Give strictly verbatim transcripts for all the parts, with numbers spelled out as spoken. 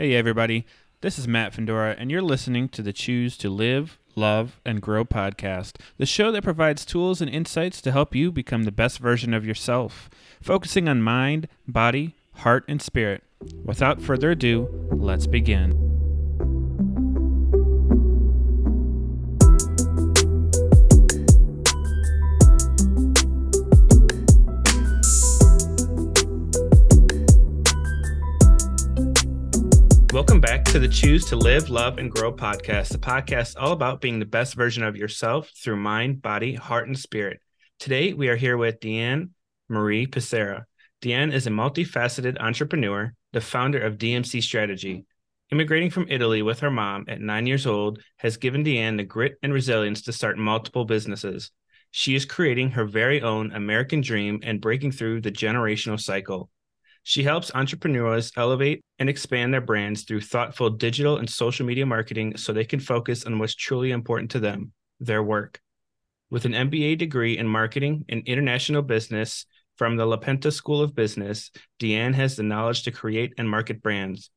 Hey everybody, this is Matt Fandora, and you're listening to the Choose to Live, Love, and Grow podcast, the show that provides tools and insights to help you become the best version of yourself, focusing on mind, body, heart, and spirit. Without further ado, let's begin. Welcome back to the Choose to Live, Love, and Grow podcast, the podcast all about being the best version of yourself through mind, body, heart, and spirit. Today, we are here with Diane Marie Pisera. Diane is a multifaceted entrepreneur, the founder of D M C Strategy. Immigrating from Italy with her mom at nine years old has given Diane the grit and resilience to start multiple businesses. She is creating her very own American dream and breaking through the generational cycle. She helps entrepreneurs elevate and expand their brands through thoughtful digital and social media marketing so they can focus on what's truly important to them, their work. With an M B A degree in marketing and international business from the LaPenta School of Business, Diane has the knowledge to create and market brands.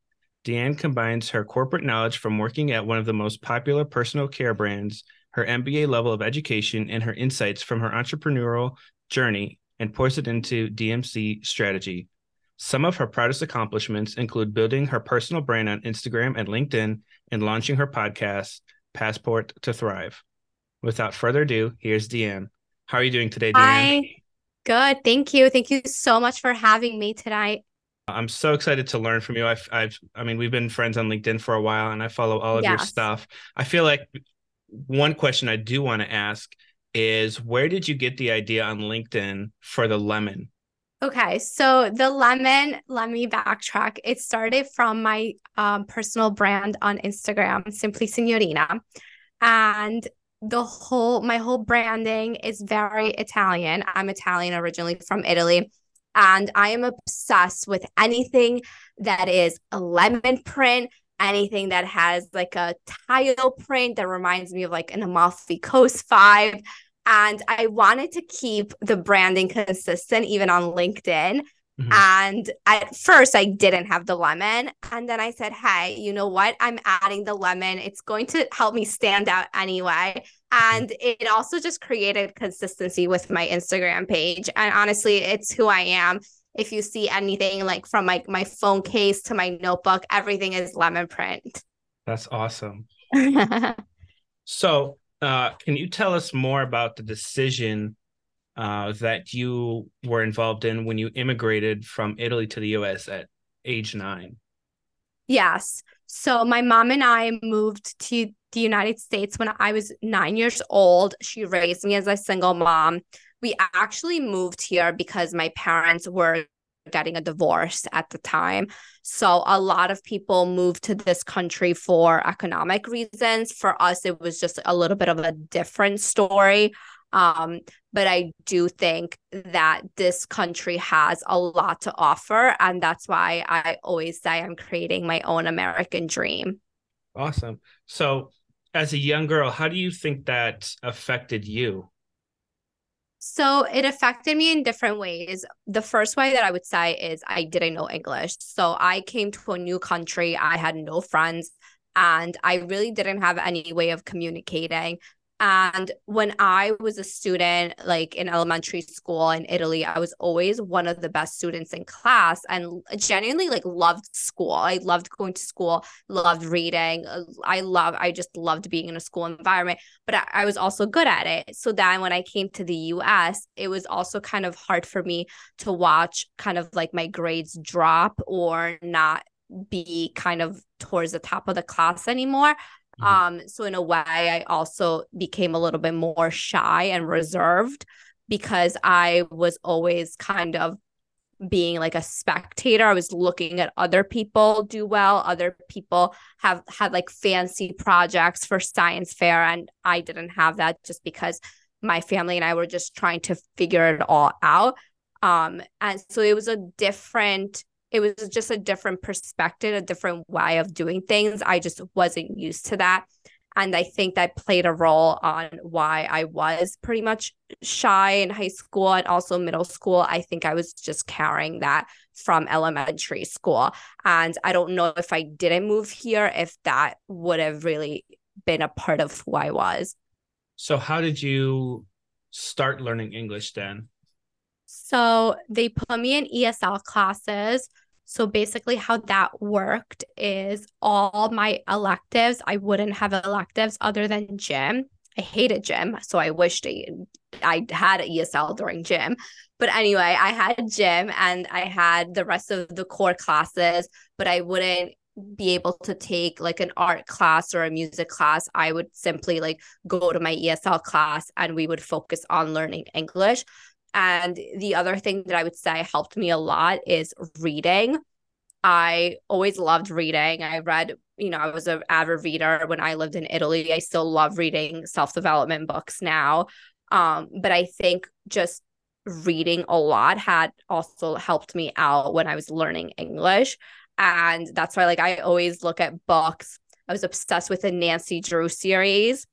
Diane combines her corporate knowledge from working at one of the most popular personal care brands, her M B A level of education, and her insights from her entrepreneurial journey and pours it into D M C Strategy. Some of her proudest accomplishments include building her personal brand on Instagram and LinkedIn and launching her podcast, Passport to Thrive. Without further ado, here's Diane. How are you doing today, Diane? Hi. Good. Thank you. Thank you so much for having me tonight. I'm so excited to learn from you. I've, I've, I mean, we've been friends on LinkedIn for a while and I follow all of yes. your stuff. I feel like one question I do want to ask is, where did you get the idea on LinkedIn for the lemon? Okay, so the lemon, let me backtrack. It started from my um, personal brand on Instagram, Simply Signorina. And the whole, my whole branding is very Italian. I'm Italian originally from Italy. And I am obsessed with anything that is a lemon print, anything that has like a tile print that reminds me of like an Amalfi Coast vibe. And I wanted to keep the branding consistent, even on LinkedIn. Mm-hmm. And at first, I didn't have the lemon. And then I said, hey, you know what? I'm adding the lemon. It's going to help me stand out anyway. And it also just created consistency with my Instagram page. And honestly, it's who I am. If you see anything like from my, my phone case to my notebook, everything is lemon print. That's awesome. So... Uh, can you tell us more about the decision uh, that you were involved in when you immigrated from Italy to the U S at age nine? Yes. So my mom and I moved to the United States when I was nine years old. She raised me as a single mom. We actually moved here because my parents were getting a divorce at the time. So a lot of people moved to this country for economic reasons. For us, it was just a little bit of a different story. Um, but I do think that this country has a lot to offer. And that's why I always say I'm creating my own American dream. Awesome. So as a young girl, how do you think that affected you? So it affected me in different ways. The first way that I would say is I didn't know English. So I came to a new country. I had no friends and I really didn't have any way of communicating. And when I was a student, like in elementary school in Italy, I was always one of the best students in class and genuinely like loved school. I loved going to school, loved reading. I love, I just loved being in a school environment, but I, I was also good at it. So then when I came to the U S, it was also kind of hard for me to watch kind of like my grades drop or not be kind of towards the top of the class anymore. Um, so in a way, I also became a little bit more shy and reserved because I was always kind of being like a spectator. I was looking at other people do well. Other people have had like fancy projects for science fair. And I didn't have that just because my family and I were just trying to figure it all out. Um, and so it was a different It was just a different perspective, a different way of doing things. I just wasn't used to that. And I think that played a role on why I was pretty much shy in high school and also middle school. I think I was just carrying that from elementary school. And I don't know if I didn't move here, if that would have really been a part of who I was. So how did you start learning English then? So they put me in E S L classes. So basically how that worked is all my electives, I wouldn't have electives other than gym. I hated gym, so I wished I, I had E S L during gym. But anyway, I had gym and I had the rest of the core classes, but I wouldn't be able to take like an art class or a music class. I would simply like go to my E S L class and we would focus on learning English. And the other thing that I would say helped me a lot is reading. I always loved reading. I read, you know, I was an avid reader when I lived in Italy. I still love reading self-development books now. Um, but I think just reading a lot had also helped me out when I was learning English. And that's why, like, I always look at books. I was obsessed with the Nancy Drew series.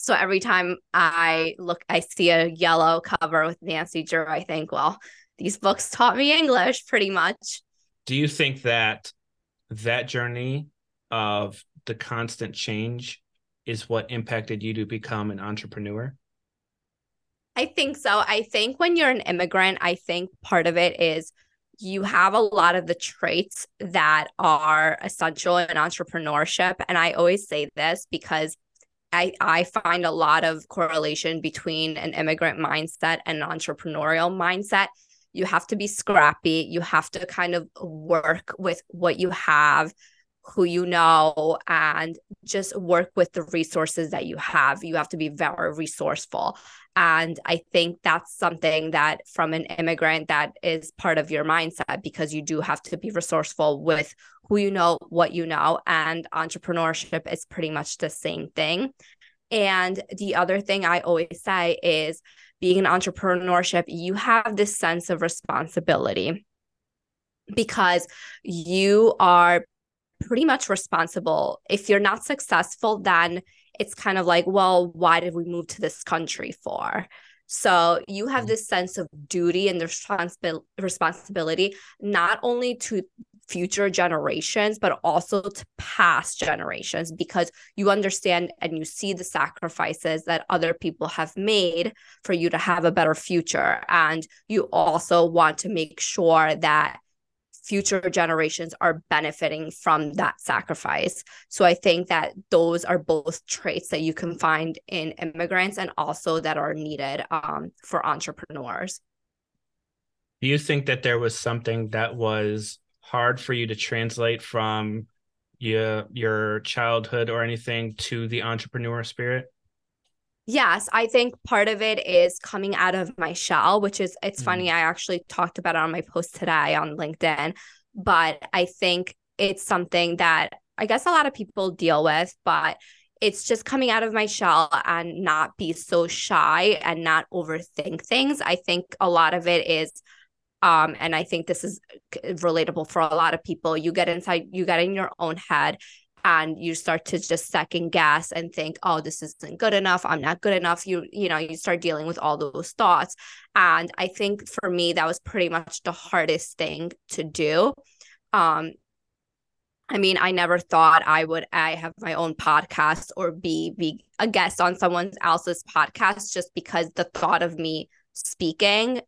So every time I look, I see a yellow cover with Nancy Drew, I think, well, these books taught me English pretty much. Do you think that that journey of the constant change is what impacted you to become an entrepreneur? I think so. I think when you're an immigrant, I think part of it is you have a lot of the traits that are essential in entrepreneurship. And I always say this because I, I find a lot of correlation between an immigrant mindset and an entrepreneurial mindset. You have to be scrappy. You have to kind of work with what you have, who you know, and just work with the resources that you have. You have to be very resourceful. And I think that's something that from an immigrant that is part of your mindset, because you do have to be resourceful with who you know, what you know, and entrepreneurship is pretty much the same thing. And the other thing I always say is being in entrepreneurship, you have this sense of responsibility because you are pretty much responsible. If you're not successful, then it's kind of like, well, why did we move to this country for? So you have this sense of duty and respons- responsibility, not only to future generations, but also to past generations, because you understand and you see the sacrifices that other people have made for you to have a better future. And you also want to make sure that future generations are benefiting from that sacrifice. So I think that those are both traits that you can find in immigrants and also that are needed um, for entrepreneurs. Do you think that there was something that was hard for you to translate from your, your childhood or anything to the entrepreneur spirit? Yes, I think part of it is coming out of my shell, which is, it's mm-hmm. funny, I actually talked about it on my post today on LinkedIn, but I think it's something that I guess a lot of people deal with, but it's just coming out of my shell and not be so shy and not overthink things. I think a lot of it is, um, and I think this is relatable for a lot of people, you get inside, you get in your own head and you start to just second guess and think, oh, this isn't good enough. I'm not good enough. You, you know, you start dealing with all those thoughts. And I think for me, that was pretty much the hardest thing to do. Um, I mean, I never thought I would, I have my own podcast or be, be a guest on someone else's podcast, just because the thought of me speaking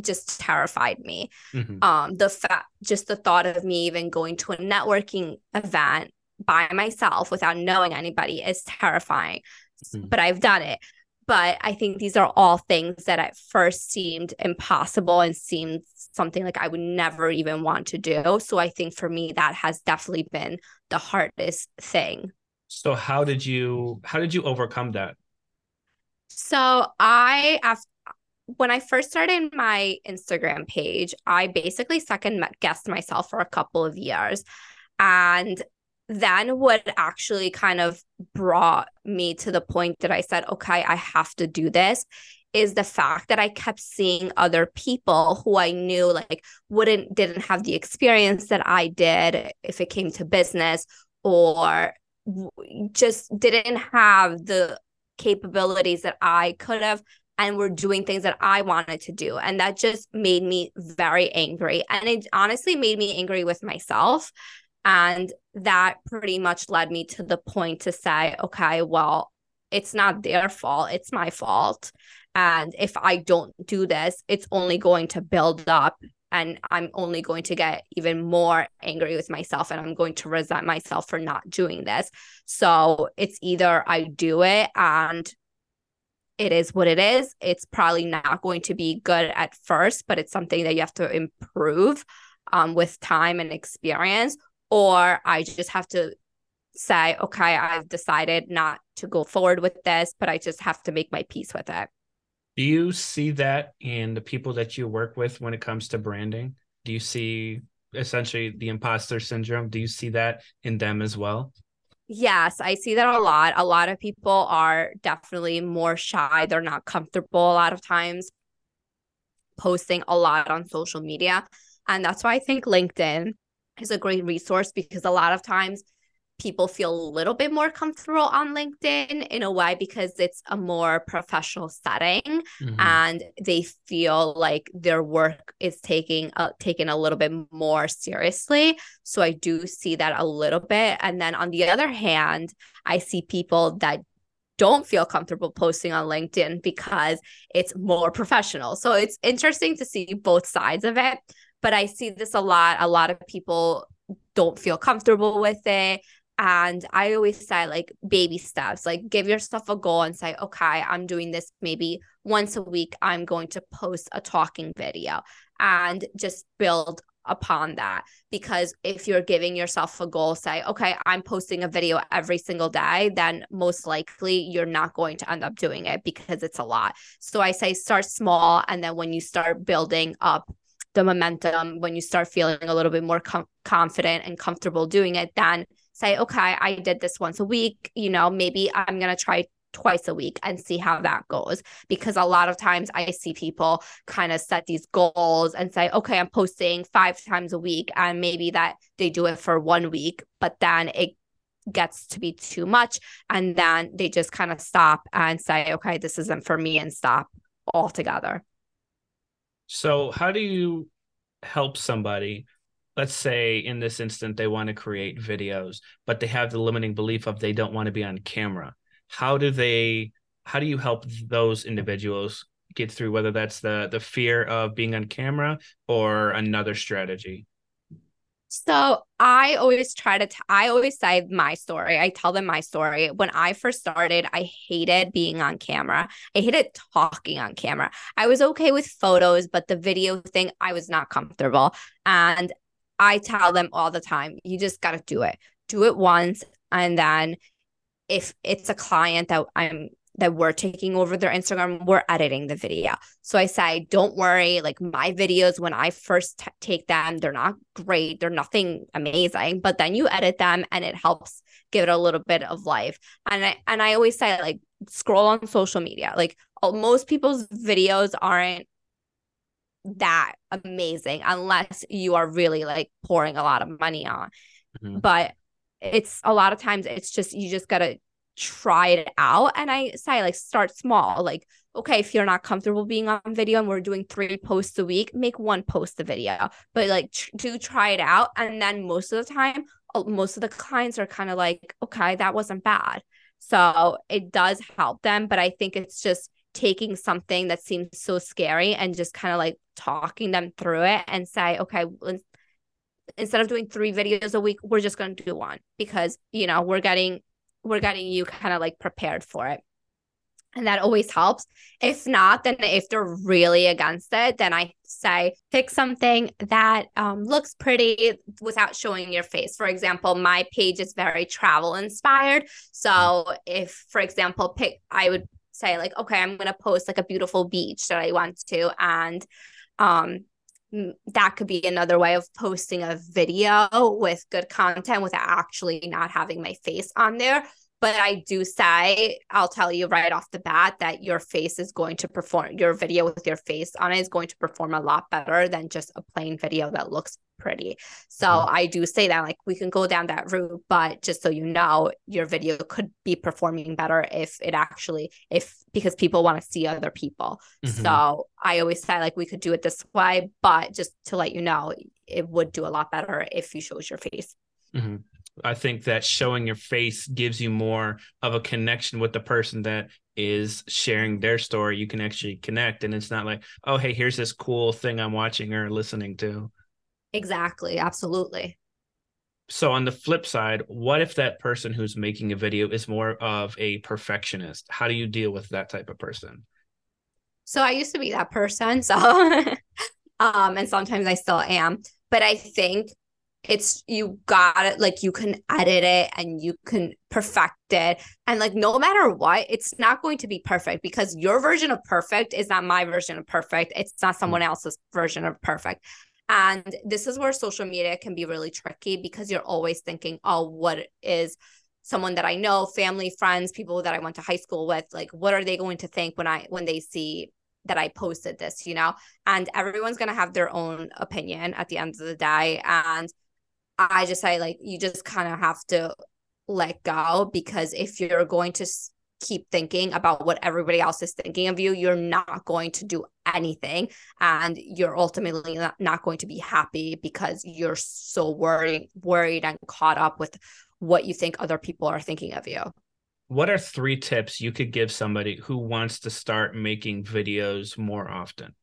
just terrified me. Mm-hmm. Um, the fa- just the thought of me even going to a networking event by myself without knowing anybody is terrifying, mm-hmm. but I've done it. But I think these are all things that at first seemed impossible and seemed something like I would never even want to do. So I think for me, that has definitely been the hardest thing. So how did you, how did you overcome that? So I, after when I first started my Instagram page, I basically second guessed myself for a couple of years. And then what actually kind of brought me to the point that I said, okay, I have to do this, is the fact that I kept seeing other people who I knew like wouldn't, didn't have the experience that I did if it came to business or just didn't have the capabilities that I could have, and were doing things that I wanted to do. And that just made me very angry. And it honestly made me angry with myself. And that pretty much led me to the point to say, okay, well, it's not their fault. It's my fault. And if I don't do this, it's only going to build up, and I'm only going to get even more angry with myself, and I'm going to resent myself for not doing this. So it's either I do it and it is what it is. It's probably not going to be good at first, but it's something that you have to improve um, with time and experience. Or I just have to say, okay, I've decided not to go forward with this, but I just have to make my peace with it. Do you see that in the people that you work with when it comes to branding? Do you see essentially the imposter syndrome? Do you see that in them as well? Yes, I see that a lot. A lot of people are definitely more shy. They're not comfortable a lot of times posting a lot on social media. And that's why I think LinkedIn is a great resource, because a lot of times people feel a little bit more comfortable on LinkedIn in a way because it's a more professional setting, mm-hmm. and they feel like their work is taking uh, taken a little bit more seriously. So I do see that a little bit. And then on the other hand, I see people that don't feel comfortable posting on LinkedIn because it's more professional. So it's interesting to see both sides of it. But I see this a lot. A lot of people don't feel comfortable with it. And I always say, like, baby steps, like give yourself a goal and say, okay, I'm doing this maybe once a week. I'm going to post a talking video, and just build upon that. Because if you're giving yourself a goal, say, okay, I'm posting a video every single day, then most likely you're not going to end up doing it because it's a lot. So I say start small. And then when you start building up the momentum, when you start feeling a little bit more com- confident and comfortable doing it, then say, okay, I did this once a week, you know, maybe I'm going to try twice a week and see how that goes. Because a lot of times I see people kind of set these goals and say, okay, I'm posting five times a week, and maybe that they do it for one week, but then it gets to be too much. And then they just kind of stop and say, okay, this isn't for me, and stop altogether. So how do you help somebody, let's say in this instant, they want to create videos, but they have the limiting belief of they don't want to be on camera. How do they, how do you help those individuals get through, whether that's the the fear of being on camera or another strategy? So I always try to, t- I always say my story. I tell them my story. When I first started, I hated being on camera. I hated talking on camera. I was okay with photos, but the video thing, I was not comfortable. And I tell them all the time, you just got to do it. Do it once. And then if it's a client that I'm that we're taking over their Instagram, we're editing the video. So I say, don't worry, like my videos, when I first t- take them, they're not great. They're nothing amazing, but then you edit them and it helps give it a little bit of life. And I, and I always say, like, scroll on social media. Like most people's videos aren't that amazing unless you are really like pouring a lot of money on, mm-hmm. but it's a lot of times it's just, you just got to try it out. And I say, like, start small. Like, okay, if you're not comfortable being on video and we're doing three posts a week, make one post a video, but like tr- do try it out. And then most of the time, most of the clients are kind of like, okay, that wasn't bad. So it does help them. But I think it's just taking something that seems so scary and just kind of like talking them through it and say, okay, instead of doing three videos a week, we're just going to do one, because, you know, we're getting we're getting you kind of like prepared for it. And that always helps. If not, then if they're really against it, then I say, pick something that um, looks pretty without showing your face. For example, my page is very travel inspired. So if, for example, pick, I would say like, okay, I'm going to post like a beautiful beach that I went to. And um, that could be another way of posting a video with good content without actually not having my face on there. But I do say, I'll tell you right off the bat that your face is going to perform, your video with your face on it is going to perform a lot better than just a plain video that looks pretty. So mm-hmm. I do say that, like, we can go down that route, but just so you know, your video could be performing better if it actually, if, because people want to see other people. Mm-hmm. So I always say, like, we could do it this way, but just to let you know, it would do a lot better if you chose your face. Mm-hmm. I think that showing your face gives you more of a connection with the person that is sharing their story. You can actually connect, and it's not like, oh, hey, here's this cool thing I'm watching or listening to. Exactly. Absolutely. So on the flip side, what if that person who's making a video is more of a perfectionist? How do you deal with that type of person? So I used to be that person. So, um, and sometimes I still am, but I think it's, you got it. Like, you can edit it and you can perfect it. And, like, no matter what, it's not going to be perfect, because your version of perfect is not my version of perfect. It's not someone else's version of perfect. And this is where social media can be really tricky, because you're always thinking, oh, what is someone that I know, family, friends, people that I went to high school with, like, what are they going to think when I, when they see that I posted this, you know? And everyone's going to have their own opinion at the end of the day. And I just say, like, you just kind of have to let go, because if you're going to keep thinking about what everybody else is thinking of you, you're not going to do anything, and you're ultimately not, not going to be happy, because you're so worried, worried and caught up with what you think other people are thinking of you. What are three tips you could give somebody who wants to start making videos more often?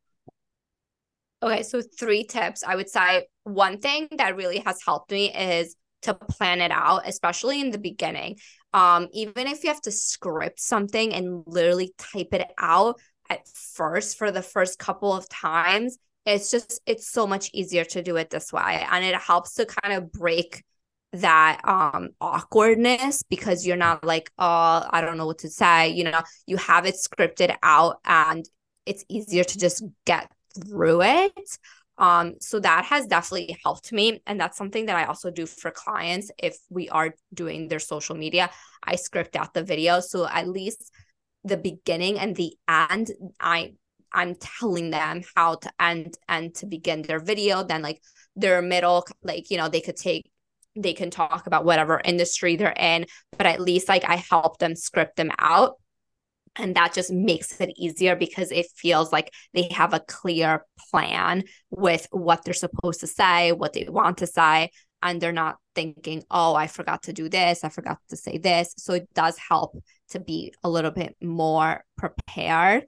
Okay, so three tips. I would say one thing that really has helped me is to plan it out, especially in the beginning. Um, even if you have to script something and literally type it out at first for the first couple of times, it's just, it's so much easier to do it this way. And it helps to kind of break that um awkwardness, because you're not like, oh, I don't know what to say. You know, you have it scripted out, and it's easier to just get through it. Um, so that has definitely helped me. And that's something that I also do for clients. If we are doing their social media, I script out the video. So at least the beginning and the end, I, I'm telling them how to end and to begin their video. Then, like, their middle, like, you know, they could take, they can talk about whatever industry they're in, but at least, like, I help them script them out. And that just makes it easier, because it feels like they have a clear plan with what they're supposed to say, what they want to say, and they're not thinking, oh, I forgot to do this, I forgot to say this. So it does help to be a little bit more prepared.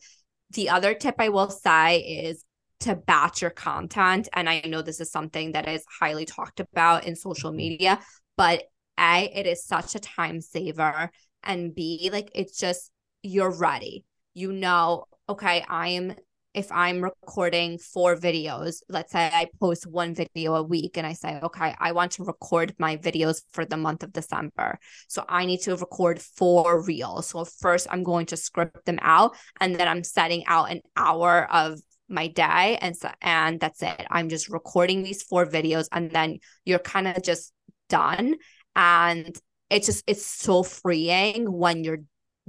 The other tip I will say is to batch your content. And I know this is something that is highly talked about in social media, but A, it is such a time saver, and B, like, it's just, you're ready. You know, okay, I am, if I'm recording four videos, let's say I post one video a week, and I say, okay, I want to record my videos for the month of December. So I need to record four reels. So first I'm going to script them out, and then I'm setting out an hour of my day. And so, and that's it. I'm just recording these four videos, and then you're kind of just done. And it's just, it's so freeing when you're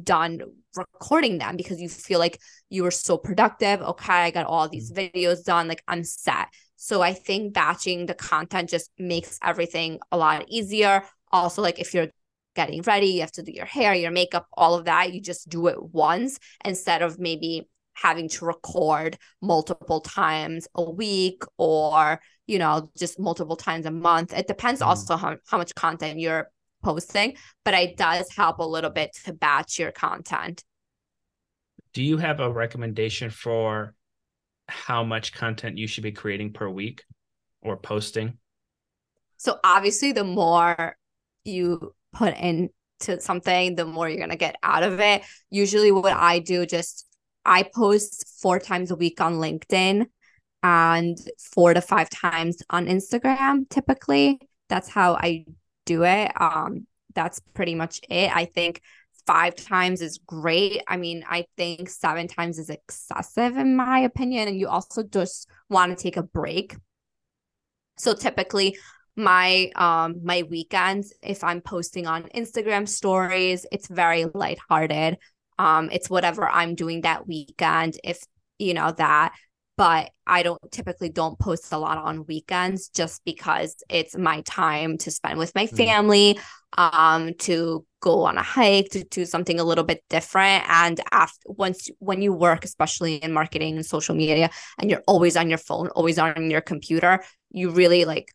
done recording them, because you feel like you were so productive. Okay, I got all these videos done, like, I'm set. So I think batching the content just makes everything a lot easier. Also, like, if you're getting ready, you have to do your hair, your makeup, all of that, you just do it once, instead of maybe having to record multiple times a week, or, you know, just multiple times a month. It depends mm. also how, how much content you're posting, but it does help a little bit to batch your content. Do you have a recommendation for how much content you should be creating per week or posting? So obviously, the more you put into something, the more you're going to get out of it. Usually what I do, just, I post four times a week on LinkedIn and four to five times on Instagram. Typically, that's how I do it. Um, that's pretty much it. I think five times is great. I mean, I think seven times is excessive, in my opinion. And you also just want to take a break. So typically my, um, my weekends, if I'm posting on Instagram stories, it's very lighthearted. Um, it's whatever I'm doing that weekend, if you know that. but I don't typically don't post a lot on weekends just because it's my time to spend with my family, um, to go on a hike, to do something a little bit different. And after once when you work, especially in marketing and social media, and you're always on your phone, always on your computer, you really like,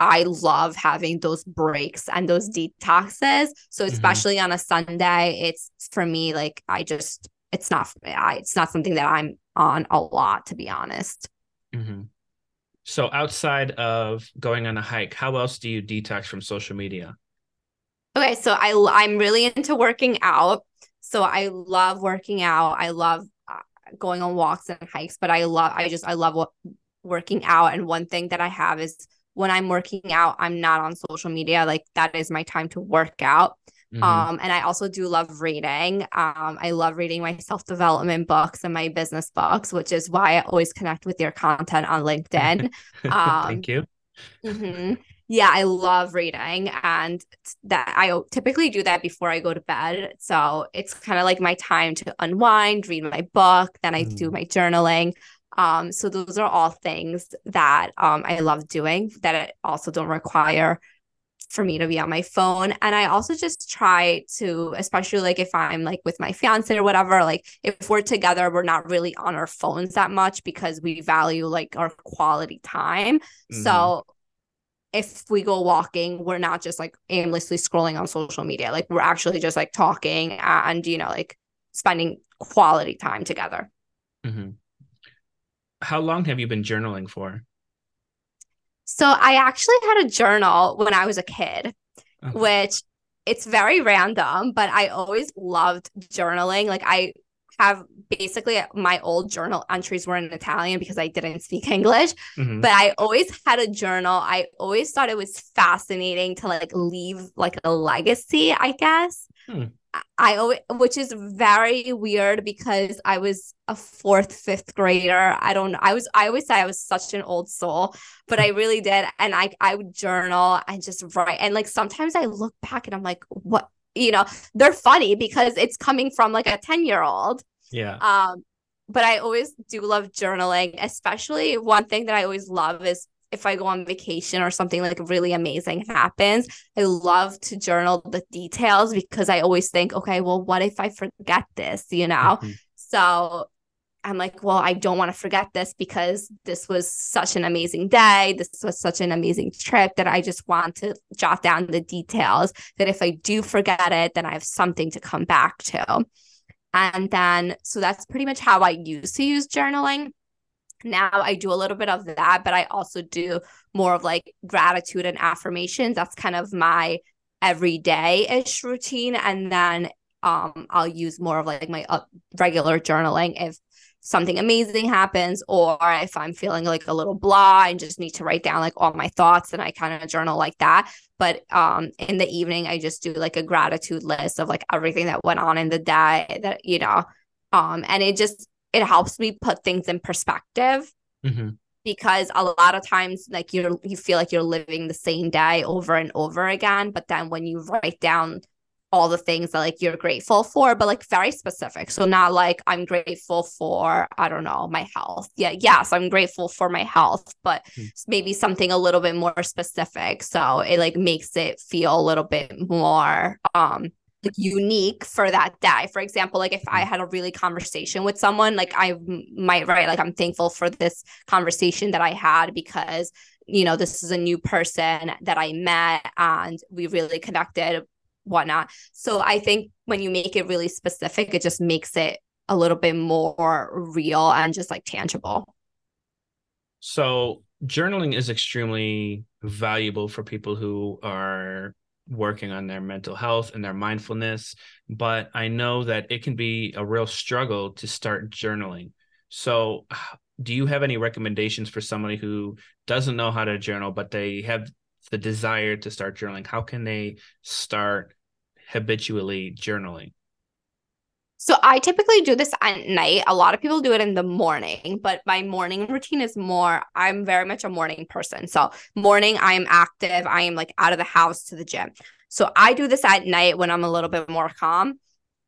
I love having those breaks and those detoxes. So especially mm-hmm. on a Sunday, it's for me, like, I just, it's not, I, it's not something that I'm on a lot, to be honest. Mm-hmm. So outside of going on a hike, how else do you detox from social media? Okay. So I, I'm really into working out. So I love working out. I love going on walks and hikes, but I love, I just, I love working out. And one thing that I have is, when I'm working out, I'm not on social media. Like, that is my time to work out. Mm-hmm. Um, and I also do love reading. Um, I love reading my self-development books and my business books, which is why I always connect with your content on LinkedIn. Um, Thank you. Mm-hmm. Yeah, I love reading, and that I typically do that before I go to bed. So it's kind of like my time to unwind, read my book. Then I mm-hmm. do my journaling. Um, so those are all things that um, I love doing that it also don't require for me to be on my phone. And I also just try to, especially like if I'm like with my fiance or whatever, like if we're together, we're not really on our phones that much because we value like our quality time. Mm-hmm. So if we go walking, we're not just like aimlessly scrolling on social media. Like, we're actually just like talking and, you know, like spending quality time together. Mm-hmm. How long have you been journaling for? So I actually had a journal when I was a kid, oh. which it's very random, but I always loved journaling. Like, I have basically my old journal entries were in Italian because I didn't speak English, mm-hmm. but I always had a journal. I always thought it was fascinating to like leave like a legacy, I guess. Hmm. I always, which is very weird because I was a fourth, fifth grader. I don't know. I was, I always say I was such an old soul, but I really did. And I, I would journal and just write. And like, sometimes I look back and I'm like, what, you know, they're funny because it's coming from like a ten year old. Yeah. Um, but I always do love journaling, especially one thing that I always love is if I go on vacation or something like really amazing happens, I love to journal the details because I always think, okay, well, what if I forget this, you know? Mm-hmm. So I'm like, well, I don't want to forget this because this was such an amazing day. This was such an amazing trip that I just want to jot down the details that if I do forget it, then I have something to come back to. And then, so that's pretty much how I used to use journaling. Now I do a little bit of that, but I also do more of like gratitude and affirmations. That's kind of my everyday-ish routine. And then um, I'll use more of like my uh, regular journaling if something amazing happens, or if I'm feeling like a little blah and just need to write down like all my thoughts, then I kind of journal like that. But um, in the evening, I just do like a gratitude list of like everything that went on in the day that, you know, um, and it just, it helps me put things in perspective mm-hmm. because a lot of times like you you feel like you're living the same day over and over again. But then when you write down all the things that like you're grateful for, but like very specific. So not like I'm grateful for, I don't know, my health. Yeah. Yes. I'm grateful for my health, but mm-hmm. maybe something a little bit more specific. So it like makes it feel a little bit more, um, like unique for that day. For example, like if I had a really conversation with someone, like I might write, like, I'm thankful for this conversation that I had because, you know, this is a new person that I met and we really connected, whatnot. So I think when you make it really specific, it just makes it a little bit more real and just like tangible. So journaling is extremely valuable for people who are working on their mental health and their mindfulness, but I know that it can be a real struggle to start journaling. So do you have any recommendations for somebody who doesn't know how to journal, but they have the desire to start journaling? How can they start habitually journaling? So I typically do this at night. A lot of people do it in the morning, but my morning routine is more, I'm very much a morning person. So morning, I am active. I am like out of the house to the gym. So I do this at night when I'm a little bit more calm.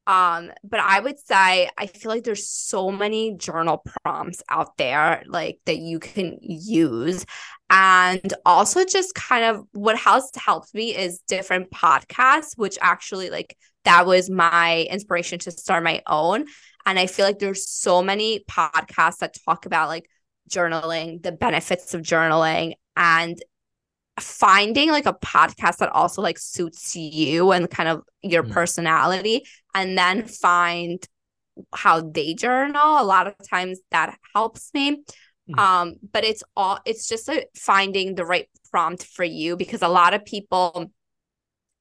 Um, but I would say, I feel like there's so many journal prompts out there, like, that you can use. And also just kind of what has helped me is different podcasts, which actually, like, that was my inspiration to start my own. And I feel like there's so many podcasts that talk about, like, journaling, the benefits of journaling, and finding, like, a podcast that also, like, suits you and kind of your mm. personality, and then find how they journal. A lot of times that helps me. Mm. Um, but it's all, it's just like finding the right prompt for you, because a lot of people,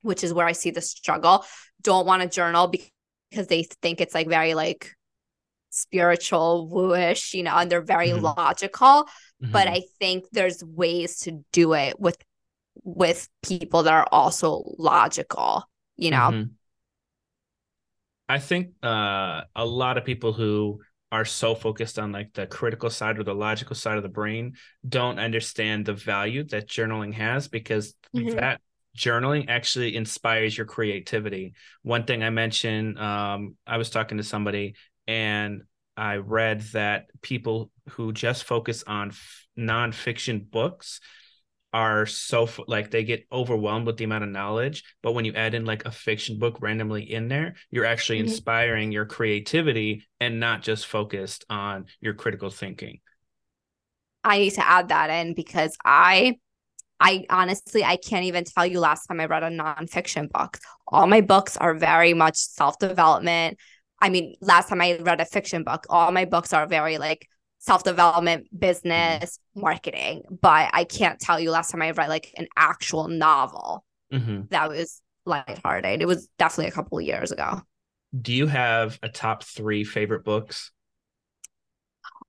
which is where I see the struggle, don't want to journal because they think it's, like, very, like, spiritual, woo-ish, you know, and they're very mm-hmm. logical. Mm-hmm. But I think there's ways to do it with with people that are also logical, you know. Mm-hmm. I think uh, a lot of people who are so focused on, like, the critical side or the logical side of the brain don't understand the value that journaling has, because mm-hmm. that journaling actually inspires your creativity. One thing I mentioned, um, I was talking to somebody, and I read that people who just focus on f- nonfiction books are so f- like they get overwhelmed with the amount of knowledge. But when you add in, like, a fiction book randomly in there, you're actually inspiring your creativity and not just focused on your critical thinking. I need to add that in, because I, I honestly, I can't even tell you last time I read a nonfiction book. All my books are very much self-development. I mean, last time I read a fiction book, all my books are very, like, self-development, business, marketing. But I can't tell you last time I read, like, an actual novel mm-hmm. that was lighthearted. It was definitely a couple of years ago. Do you have a top three favorite books?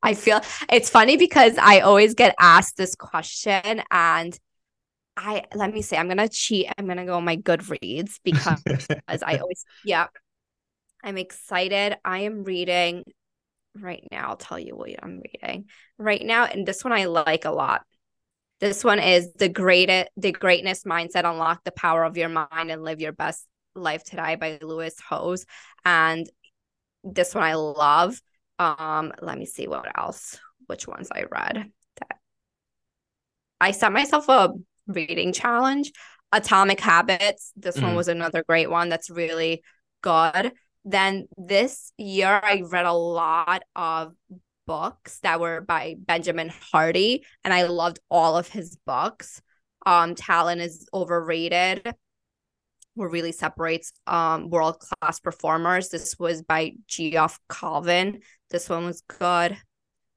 I feel it's funny because I always get asked this question, and I let me say, I'm going to cheat. I'm going to go on my Goodreads because as I always, yeah. I'm excited. I am reading right now. I'll tell you what I'm reading right now. And this one I like a lot. This one is The Great, The Greatness Mindset, Unlock the Power of Your Mind and Live Your Best Life Today by Lewis Hose. And this one I love. Um, let me see what else, which ones I read. That I set myself a reading challenge. Atomic Habits. This mm. one was another great one that's really good. Then this year, I read a lot of books that were by Benjamin Hardy, and I loved all of his books. Um, Talent is Overrated, where really separates um, world-class performers. This was by Geoff Calvin. This one was good. I'm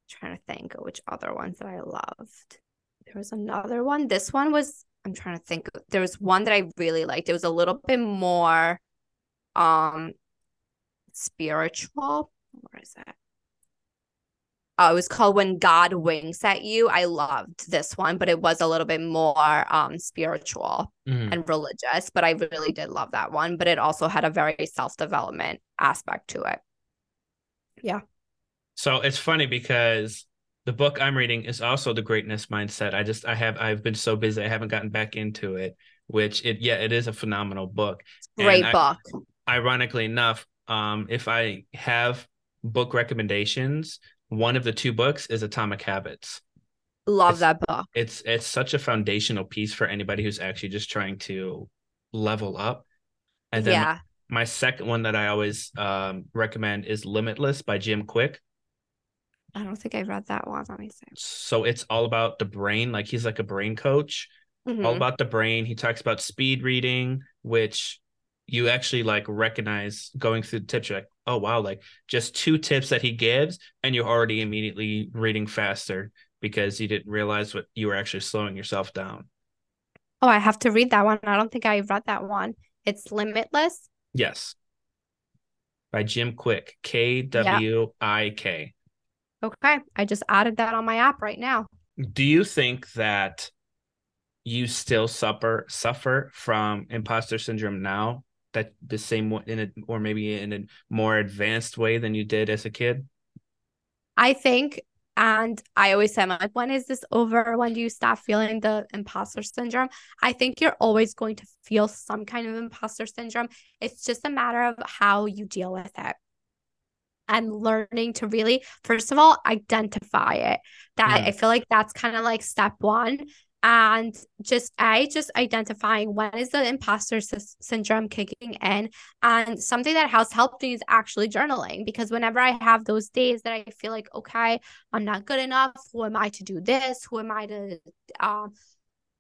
trying to think of which other ones that I loved. There was another one. This one was, I'm trying to think. There was one that I really liked. It was a little bit more... Um, spiritual. Where is that? Oh, it was called When God Wings at You. I loved this one, but it was a little bit more um spiritual mm-hmm. and religious, but I really did love that one. But it also had a very self-development aspect to it. Yeah. So it's funny because the book I'm reading is also The Greatness Mindset. I just, I have, I've been so busy. I haven't gotten back into it, which it, yeah, it is a phenomenal book. Great and book. I, ironically enough, Um, if I have book recommendations, one of the two books is Atomic Habits. Love it's, that book. It's it's such a foundational piece for anybody who's actually just trying to level up. And then yeah. my, my second one that I always um, recommend is Limitless by Jim Kwik. I don't think I read that one. Let me see. So it's all about the brain. Like, he's like a brain coach, mm-hmm. all about the brain. He talks about speed reading, which... you actually like recognize going through the tips, you're like, oh, wow, like just two tips that he gives and you're already immediately reading faster because you didn't realize what you were actually slowing yourself down. Oh, I have to read that one. I don't think I read that one. It's Limitless. Yes. By Jim Kwik, K W I K. Yeah. Okay. I just added that on my app right now. Do you think that you still suffer suffer from imposter syndrome now? That the same in a, or maybe in a more advanced way than you did as a kid? I think And I always say, I'm like, when is this over? When do you stop feeling the imposter syndrome? I think you're always going to feel some kind of imposter syndrome. It's just a matter of how you deal with it and learning to really, first of all, identify it. That yeah. I feel like that's kind of like step one. And just, A, just identifying when is the imposter s- syndrome kicking in. And something that has helped me is actually journaling, because whenever I have those days that I feel like, okay, I'm not good enough. Who am I to do this? Who am I to um,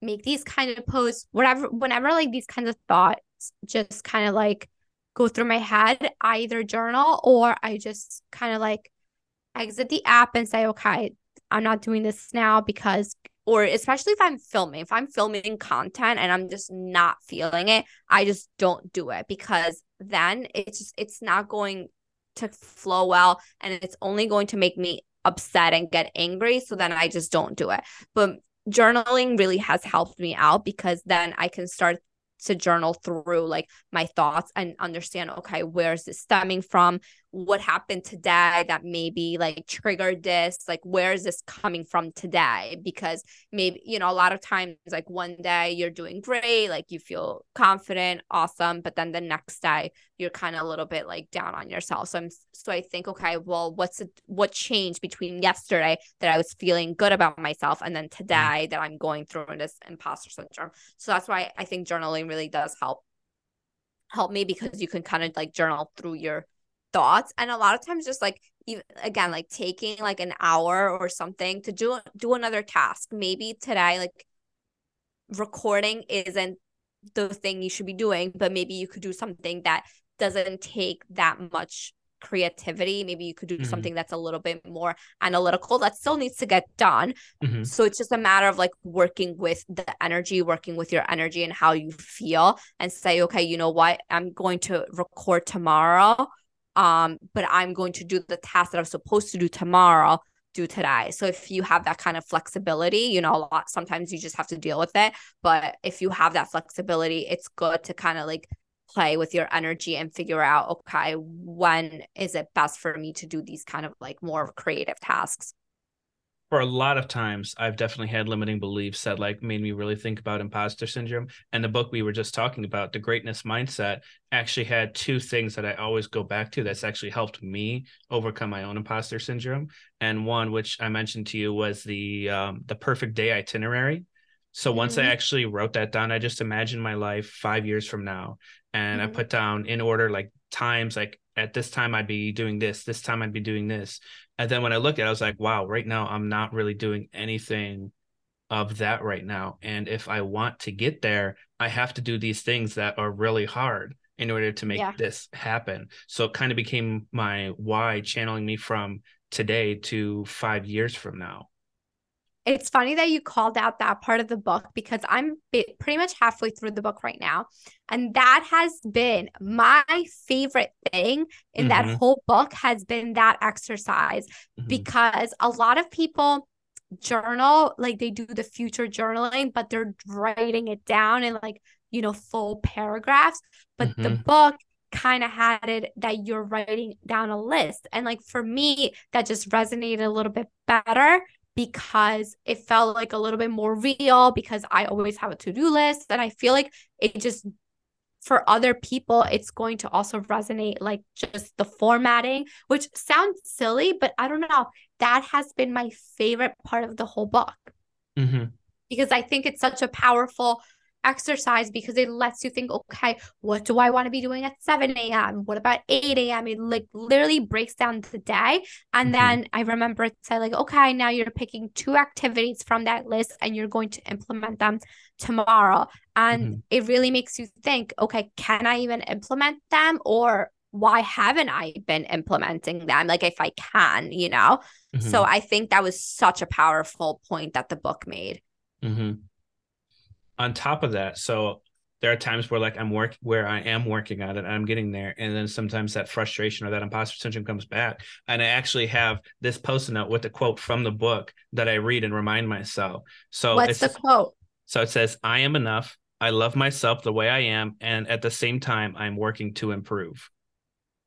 make these kind of posts? Whatever, whenever like these kinds of thoughts just kind of like go through my head, I either journal or I just kind of like exit the app and say, okay, I'm not doing this now because... Or especially if I'm filming, if I'm filming content and I'm just not feeling it, I just don't do it, because then it's just, it's not going to flow well, and it's only going to make me upset and get angry. So then I just don't do it. But journaling really has helped me out, because then I can start to journal through like my thoughts and understand, okay, where's this stemming from? What happened today that maybe like triggered this? Like, where is this coming from today? Because maybe, you know, a lot of times like one day you're doing great, like you feel confident, awesome, but then the next day you're kind of a little bit like down on yourself. So I'm, so I think, okay, well, what's it, what changed between yesterday that I was feeling good about myself and then today that I'm going through this imposter syndrome? So that's why I think journaling really does help, help me, because you can kind of like journal through your thoughts. And a lot of times just like, even again, like taking like an hour or something to do, do another task. Maybe today, like recording isn't the thing you should be doing, but maybe you could do something that doesn't take that much creativity. Maybe you could do mm-hmm. something that's a little bit more analytical that still needs to get done. Mm-hmm. So it's just a matter of like working with the energy, working with your energy and how you feel, and say, okay, you know what? I'm going to record tomorrow, um, but I'm going to do the task that I'm supposed to do tomorrow, do today. So if you have that kind of flexibility, you know, a lot, sometimes you just have to deal with it. But if you have that flexibility, it's good to kind of like play with your energy and figure out, okay, when is it best for me to do these kind of like more creative tasks? For a lot of times, I've definitely had limiting beliefs that like made me really think about imposter syndrome. And the book we were just talking about, The Greatness Mindset, actually had two things that I always go back to that's actually helped me overcome my own imposter syndrome. And one, which I mentioned to you, was the um, the perfect day itinerary. So once mm-hmm. I actually wrote that down, I just imagined my life five years from now. And mm-hmm. I put down in order, like times, like at this time I'd be doing this, this time I'd be doing this. And then when I looked at it, I was like, wow, right now I'm not really doing anything of that right now. And if I want to get there, I have to do these things that are really hard in order to make yeah. this happen. So it kind of became my why, channeling me from today to five years from now. It's funny that you called out that part of the book, because I'm pretty much halfway through the book right now. And that has been my favorite thing in mm-hmm. that whole book, has been that exercise, mm-hmm. because a lot of people journal, like they do the future journaling, but they're writing it down in like, you know, full paragraphs. But mm-hmm. the book kind of had it that you're writing down a list. And like for me, that just resonated a little bit better, because it felt like a little bit more real, because I always have a to-do list. And I feel like it just, for other people, it's going to also resonate, like just the formatting, which sounds silly, but I don't know. That has been my favorite part of the whole book, mm-hmm. because I think it's such a powerful exercise, because it lets you think, okay, what do I want to be doing at seven a.m.? What about eight a.m.? It like literally breaks down the day. And mm-hmm. then I remember it said like, okay, now you're picking two activities from that list and you're going to implement them tomorrow. And mm-hmm. it really makes you think, okay, can I even implement them? Or why haven't I been implementing them? Like if I can, you know? Mm-hmm. So I think that was such a powerful point that the book made. Mm-hmm. On top of that, so there are times where like I'm work where I am working on it, and I'm getting there, and then sometimes that frustration or that imposter syndrome comes back, and I actually have this post-it note with a quote from the book that I read and remind myself. So what's the quote? So it says, "I am enough. I love myself the way I am, and at the same time, I'm working to improve."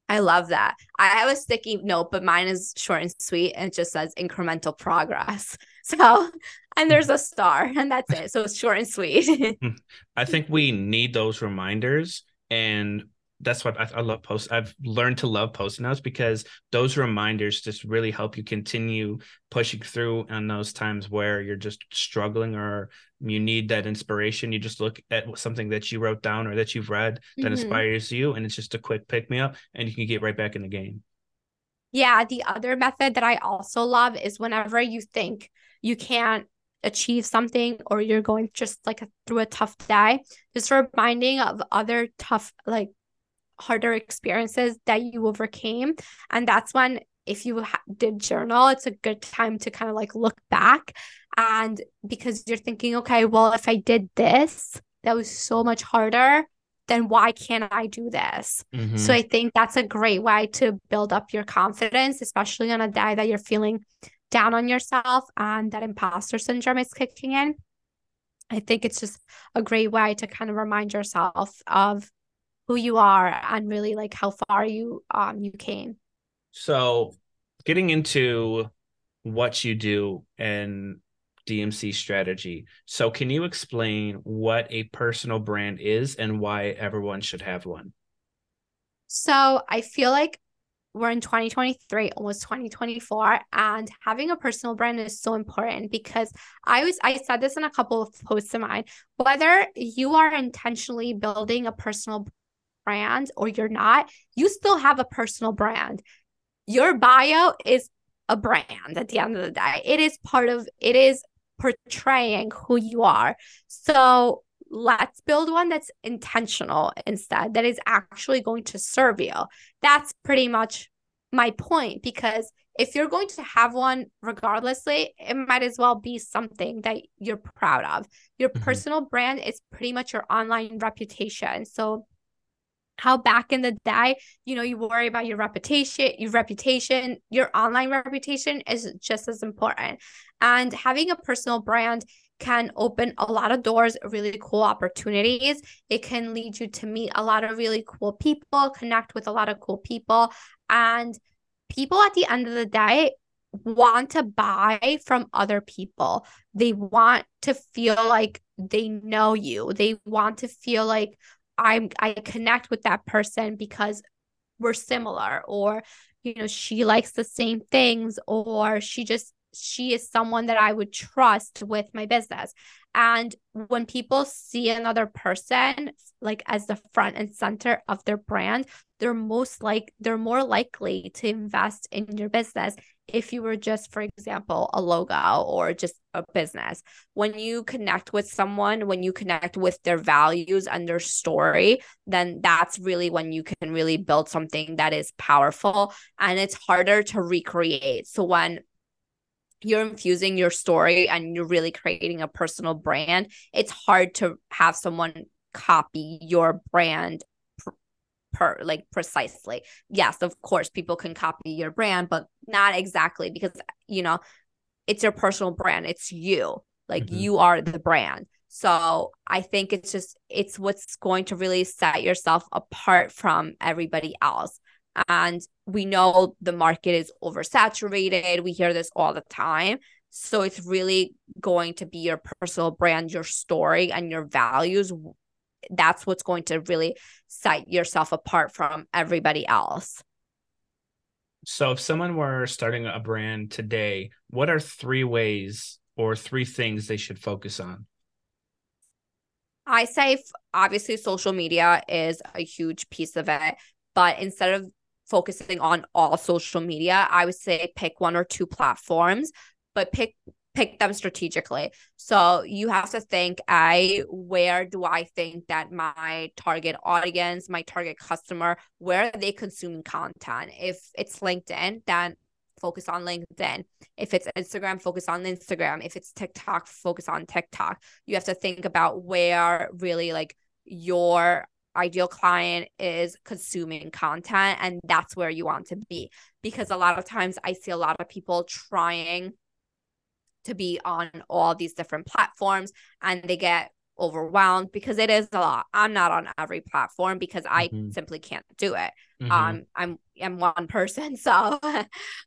I love that. I have a sticky note, but mine is short and sweet, and it just says incremental progress. So, and there's a star, and that's it. So it's short and sweet. I think we need those reminders, and that's what I, I love post. I've learned to love post notes because those reminders just really help you continue pushing through on those times where you're just struggling or you need that inspiration. You just look at something that you wrote down or that you've read that mm-hmm. inspires you. And it's just a quick pick me up and you can get right back in the game. Yeah. The other method that I also love is whenever you think you can't achieve something or you're going just like a, through a tough day, just reminding of other tough, like, harder experiences that you overcame. And that's when, if you ha- did journal, it's a good time to kind of like look back, and because you're thinking, okay, well, if I did this, that was so much harder, then why can't I do this? Mm-hmm. So I think that's a great way to build up your confidence, especially on a day that you're feeling down on yourself and that imposter syndrome is kicking in. I think it's just a great way to kind of remind yourself of who you are and really like how far you um you came. So getting into what you do and D M C strategy. So can you explain what a personal brand is and why everyone should have one? So I feel like we're in twenty twenty-three, almost twenty twenty-four, and having a personal brand is so important because I was, I said this in a couple of posts of mine, whether you are intentionally building a personal brand or you're not, you still have a personal brand. Your bio is a brand at the end of the day. It is part of, it is portraying who you are. So let's build one that's intentional instead, that is actually going to serve you. That's pretty much my point, because if you're going to have one regardlessly, it might as well be something that you're proud of. Your mm-hmm. personal brand is pretty much your online reputation. So how back in the day, you know, you worry about your reputation, your reputation, your online reputation is just as important. And having a personal brand can open a lot of doors, really cool opportunities. It can lead you to meet a lot of really cool people, connect with a lot of cool people. And people at the end of the day want to buy from other people. They want to feel like they know you. They want to feel like, I'm, I connect with that person because we're similar, or, you know, she likes the same things, or she just, she is someone that I would trust with my business. And when people see another person like as the front and center of their brand, they're most like, they're more likely to invest in your business. If you were just, for example, a logo or just a business, when you connect with someone, when you connect with their values and their story, then that's really when you can really build something that is powerful and it's harder to recreate. So when you're infusing your story and you're really creating a personal brand, it's hard to have someone copy your brand per like precisely. Yes, of course, people can copy your brand, but not exactly, because, you know, it's your personal brand. It's you, like mm-hmm. you are the brand. So I think it's just, it's what's going to really set yourself apart from everybody else. And we know the market is oversaturated. We hear this all the time. So it's really going to be your personal brand, your story, and your values. That's what's going to really set yourself apart from everybody else. So if someone were starting a brand today, what are three ways or three things they should focus on? I say, obviously, social media is a huge piece of it. But instead of focusing on all social media, I would say pick one or two platforms, but pick pick them strategically. So you have to think, I, where do I think that my target audience, my target customer, where are they consuming content? If it's LinkedIn, then focus on LinkedIn. If it's Instagram, focus on Instagram. If it's TikTok, focus on TikTok. You have to think about where really like your ideal client is consuming content, and that's where you want to be, because a lot of times I see a lot of people trying to be on all these different platforms and they get overwhelmed, because it is a lot. I'm not on every platform because I mm-hmm. simply can't do it. Mm-hmm. Um, I'm I'm one person, so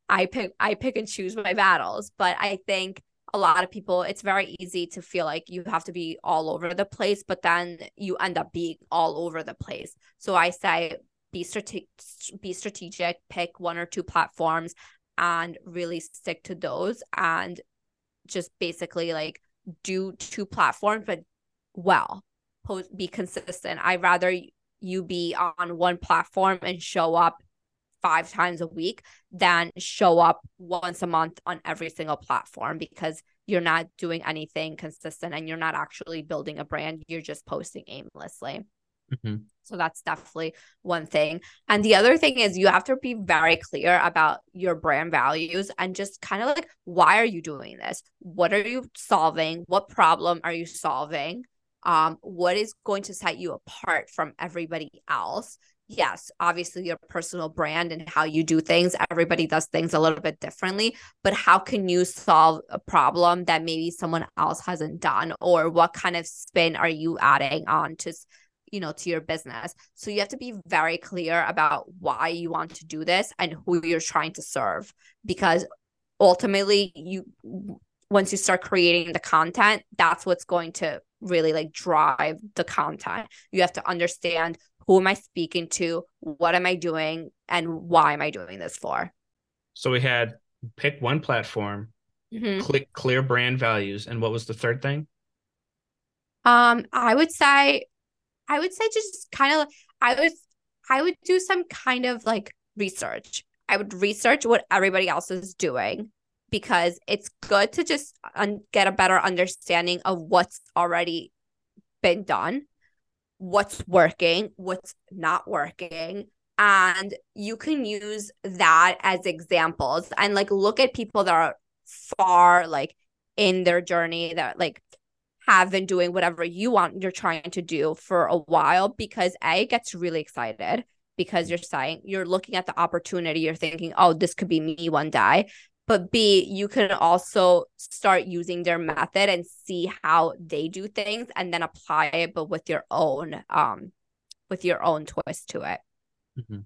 I pick I pick and choose my battles. But I think a lot of people, it's very easy to feel like you have to be all over the place, but then you end up being all over the place. So I say be strate- be strategic, pick one or two platforms and really stick to those, and just basically like do two platforms, but well, post, be consistent. I'd rather you be on one platform and show up five times a week than show up once a month on every single platform, because you're not doing anything consistent and you're not actually building a brand. You're just posting aimlessly. Mm-hmm. So that's definitely one thing. And the other thing is you have to be very clear about your brand values and just kind of like, why are you doing this? What are you solving? What problem are you solving? Um, what is going to set you apart from everybody else? Yes, obviously your personal brand and how you do things, everybody does things a little bit differently, but how can you solve a problem that maybe someone else hasn't done? Or what kind of spin are you adding on to, you know, to your business? So you have to be very clear about why you want to do this and who you're trying to serve, because ultimately you, once you start creating the content, that's what's going to really like drive the content. You have to understand, who am I speaking to? What am I doing? And why am I doing this for? So we had pick one platform, mm-hmm. click clear brand values. And what was the third thing? Um, I would say, I would say just kind of, I would, I would do some kind of like research. I would research what everybody else is doing, because it's good to just un- get a better understanding of what's already been done, what's working, what's not working. And you can use that as examples and like look at people that are far like in their journey, that like have been doing whatever you want, you're trying to do for a while, because A, gets really excited because you're saying, you're looking at the opportunity, you're thinking, oh, this could be me one day. But B, you can also start using their method and see how they do things and then apply it, but with your own, um, with your own twist to it. Mm-hmm.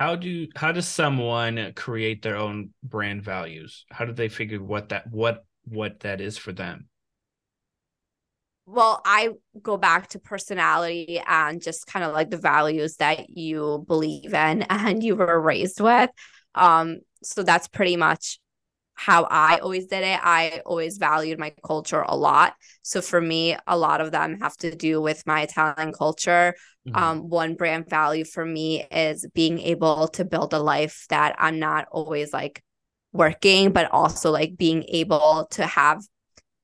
How do, how does someone create their own brand values? How do they figure what that, what, what that is for them? Well, I go back to personality and just kind of like the values that you believe in and you were raised with. Um, So that's pretty much how I always did it. I always valued my culture a lot. So for me, a lot of them have to do with my Italian culture. Mm-hmm. Um, one brand value for me is being able to build a life that I'm not always like working, but also like being able to have,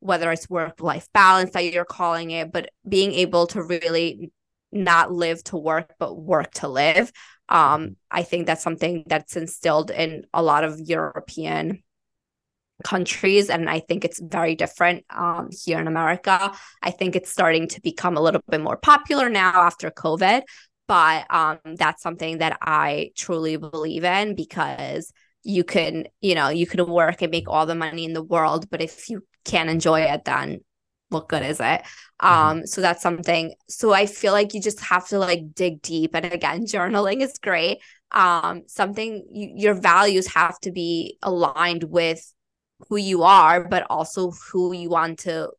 whether it's work-life balance that you're calling it, but being able to really not live to work, but work to live. Um, I think that's something that's instilled in a lot of European countries. And I think it's very different um, here in America. I think it's starting to become a little bit more popular now after COVID. But um, that's something that I truly believe in, because you can, you know, you can work and make all the money in the world, but if you can't enjoy it, then what good is it? Um, so that's something. So I feel like you just have to like dig deep. And again, journaling is great. Um, something you, your values have to be aligned with who you are, but also who you want to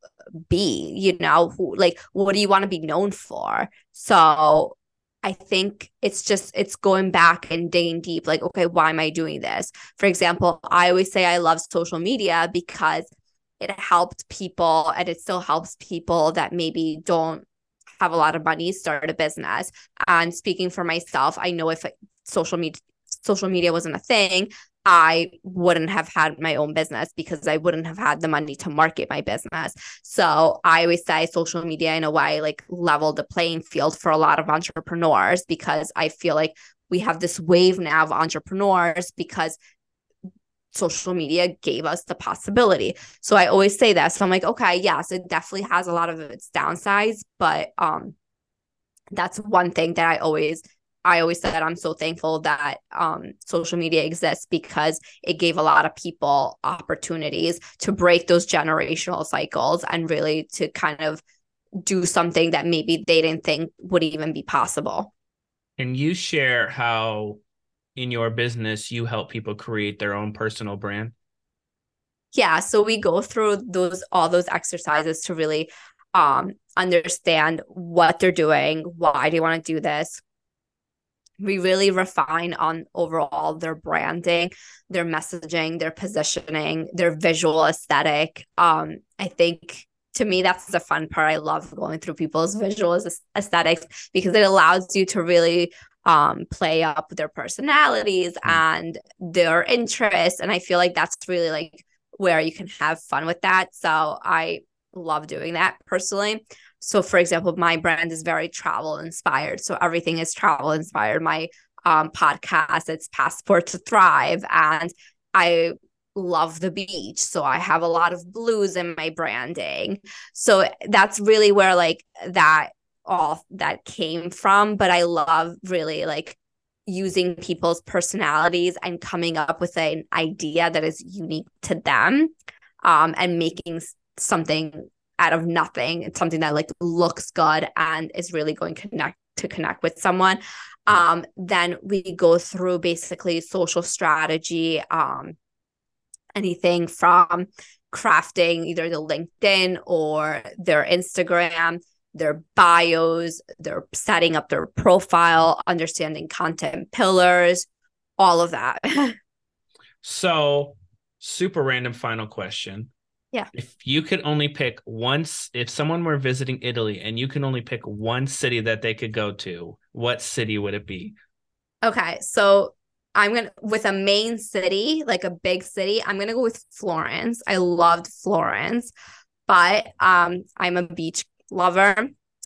be, you know, who, like, what do you want to be known for? So I think it's just, it's going back and digging deep. Like, okay, why am I doing this? For example, I always say I love social media because it helped people, and it still helps people that maybe don't have a lot of money start a business. And speaking for myself, I know if social media social media wasn't a thing, I wouldn't have had my own business because I wouldn't have had the money to market my business. So I always say social media in a way like leveled the playing field for a lot of entrepreneurs, because I feel like we have this wave now of entrepreneurs because social media gave us the possibility. So I always say that. So I'm like, okay, yes, it definitely has a lot of its downsides, but um, that's one thing that I always, I always said I'm so thankful that um, social media exists, because it gave a lot of people opportunities to break those generational cycles and really to kind of do something that maybe they didn't think would even be possible. Can you share how in your business you help people create their own personal brand? Yeah. So we go through those, all those exercises to really um, understand what they're doing. Why do you want to do this? We really refine on overall their branding, their messaging, their positioning, their visual aesthetic. Um, I think to me, that's the fun part. I love going through people's visual aesthetics because it allows you to really um, play up their personalities and their interests. And I feel like that's really like where you can have fun with that. So I love doing that personally. So for example, my brand is very travel inspired. So everything is travel inspired. My um, podcast, it's Passport to Thrive. And I love the beach. So I have a lot of blues in my branding. So that's really where like that all that came from. But I love really like using people's personalities and coming up with an idea that is unique to them um, and making something out of nothing. It's something that like looks good and is really going to connect to connect with someone. Um, then we go through basically social strategy, um, anything from crafting either the LinkedIn or their Instagram, their bios, their setting up their profile, understanding content pillars, all of that. So super random final question. Yeah. If you could only pick once, if someone were visiting Italy and you can only pick one city that they could go to, what city would it be? Okay. So I'm going to, with a main city, like a big city, I'm going to go with Florence. I loved Florence, but um, I'm a beach lover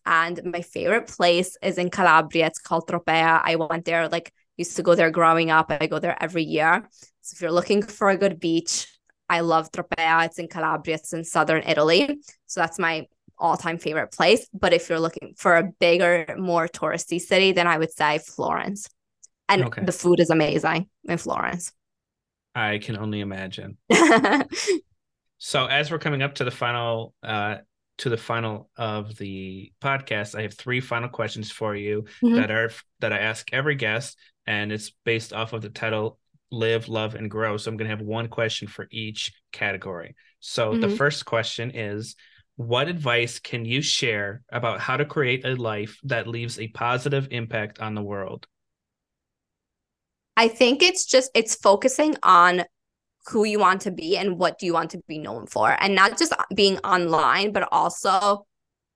and my favorite place is in Calabria. It's called Tropea. I went there, like used to go there growing up. I go there every year. So if you're looking for a good beach, I love Tropea. It's in Calabria. It's in southern Italy. So that's my all-time favorite place. But if you're looking for a bigger, more touristy city, then I would say Florence. And okay. The food is amazing in Florence. I can only imagine. So as we're coming up to the final, uh, to the final of the podcast, I have three final questions for you mm-hmm. that are that I ask every guest, and it's based off of the title. Live, love, and grow. So I'm going to have one question for each category. So mm-hmm. the first question is, what advice can you share about how to create a life that leaves a positive impact on the world? I think it's just, it's focusing on who you want to be and what do you want to be known for. And not just being online, but also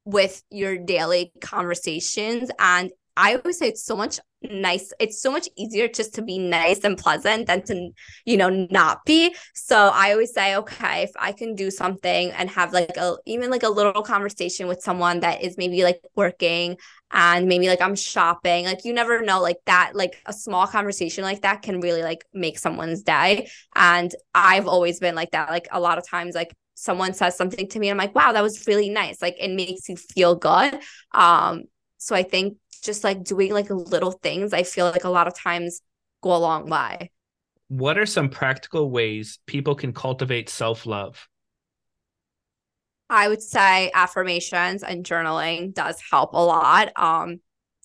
with your daily conversations. And I always say it's so much nice. It's so much easier just to be nice and pleasant than to, you know, not be. So I always say, okay, if I can do something and have like a, even like a little conversation with someone that is maybe like working and maybe like I'm shopping, like, you never know, like that, like a small conversation like that can really like make someone's day. And I've always been like that. Like a lot of times, like someone says something to me and I'm like, wow, that was really nice. Like it makes you feel good. Um, so I think just like doing like little things, I feel like a lot of times go a long way. What are some practical ways people can cultivate self-love? I would say affirmations and journaling does help a lot. Um,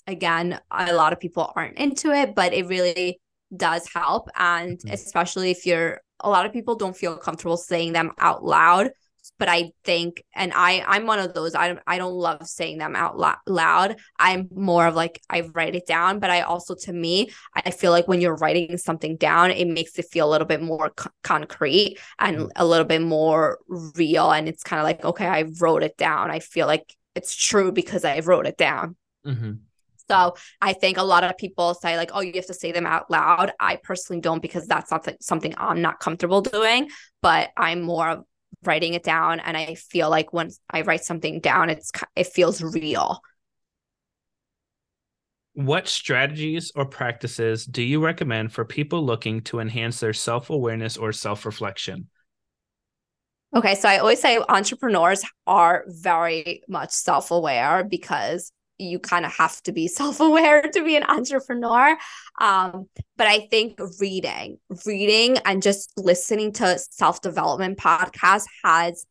again, a lot of people aren't into it, but it really does help. And mm-hmm. especially if you're, a lot of people don't feel comfortable saying them out loud. But I think, and I, I'm one of those, I don't, I don't love saying them out loud. I'm more of like, I write it down, but I also, to me, I feel like when you're writing something down, it makes it feel a little bit more co- concrete and a little bit more real. And it's kind of like, okay, I wrote it down. I feel like it's true because I wrote it down. Mm-hmm. So I think a lot of people say like, oh, you have to say them out loud. I personally don't, because that's not something I'm not comfortable doing, but I'm more of writing it down. And I feel like once I write something down, it's, it feels real. What strategies or practices do you recommend for people looking to enhance their self-awareness or self-reflection? Okay. So I always say entrepreneurs are very much self-aware, because you kind of have to be self-aware to be an entrepreneur. Um, but I think reading, reading and just listening to self-development podcasts has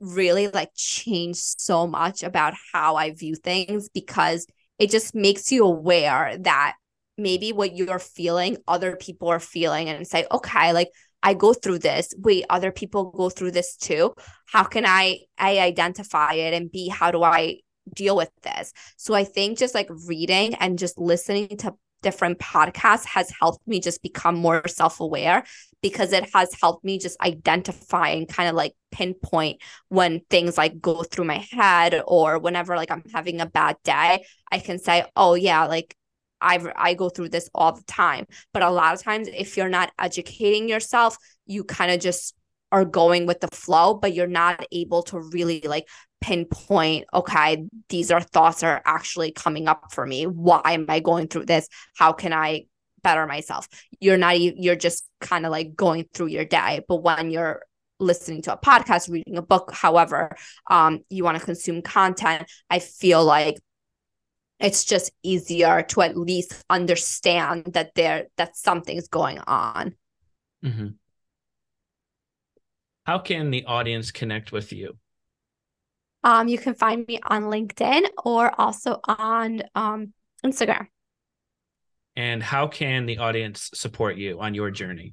really like changed so much about how I view things, because it just makes you aware that maybe what you're feeling, other people are feeling, and say, okay, like I go through this. Wait, other people go through this too. How can I, I identify it, and B, how do I deal with this? So I think just like reading and just listening to different podcasts has helped me just become more self-aware, because it has helped me just identify and kind of like pinpoint when things like go through my head, or whenever like I'm having a bad day, I can say, oh yeah, like I've, I go through this all the time. But a lot of times if you're not educating yourself, you kind of just are going with the flow, but you're not able to really like pinpoint, okay, these are thoughts are actually coming up for me. Why am I going through this? How can I better myself? You're not, you're just kind of like going through your day. But when you're listening to a podcast, reading a book, however, um, you want to consume content, I feel like it's just easier to at least understand that there, that something's going on. Mm-hmm. How can the audience connect with you? Um, you can find me on LinkedIn or also on um, Instagram. And how can the audience support you on your journey?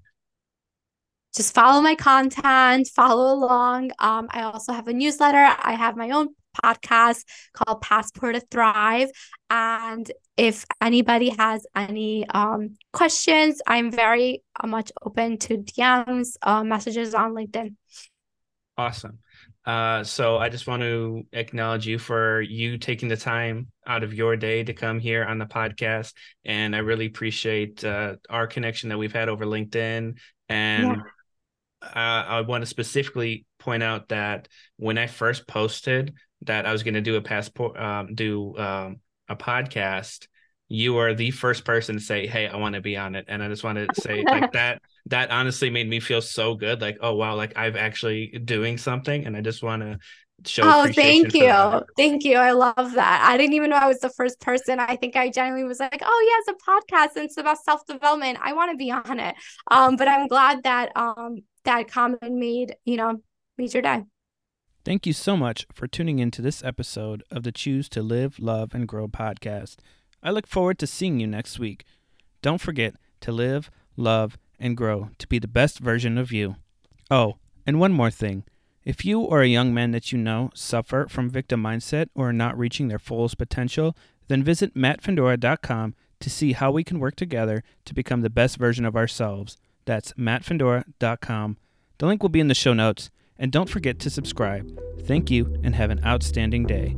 Just follow my content, follow along. Um, I also have a newsletter. I have my own podcast called Passport to Thrive. And if anybody has any um, questions, I'm very much open to D Ms, uh, messages on LinkedIn. Awesome. Uh, so I just want to acknowledge you for you taking the time out of your day to come here on the podcast. And I really appreciate uh, our connection that we've had over LinkedIn. And yeah. uh, I want to specifically point out that when I first posted that I was going to do a passport, um, do um, a podcast, you are the first person to say, hey, I want to be on it. And I just want to say like that, that honestly made me feel so good. Like, oh, wow. Like I've actually doing something, and I just want to show. Oh, thank you. Thank you. I love that. I didn't even know I was the first person. I think I genuinely was like, oh yeah, it's a podcast and it's about self-development. I want to be on it. Um, but I'm glad that, um, that comment made, you know, made your day. Thank you so much for tuning into this episode of the Choose to Live, Love, and Grow podcast. I look forward to seeing you next week. Don't forget to live, love, and grow to be the best version of you. Oh, and one more thing. If you or a young man that you know suffer from victim mindset or are not reaching their fullest potential, then visit matt fandora dot com to see how we can work together to become the best version of ourselves. That's matt fandora dot com. The link will be in the show notes. And don't forget to subscribe. Thank you, and have an outstanding day.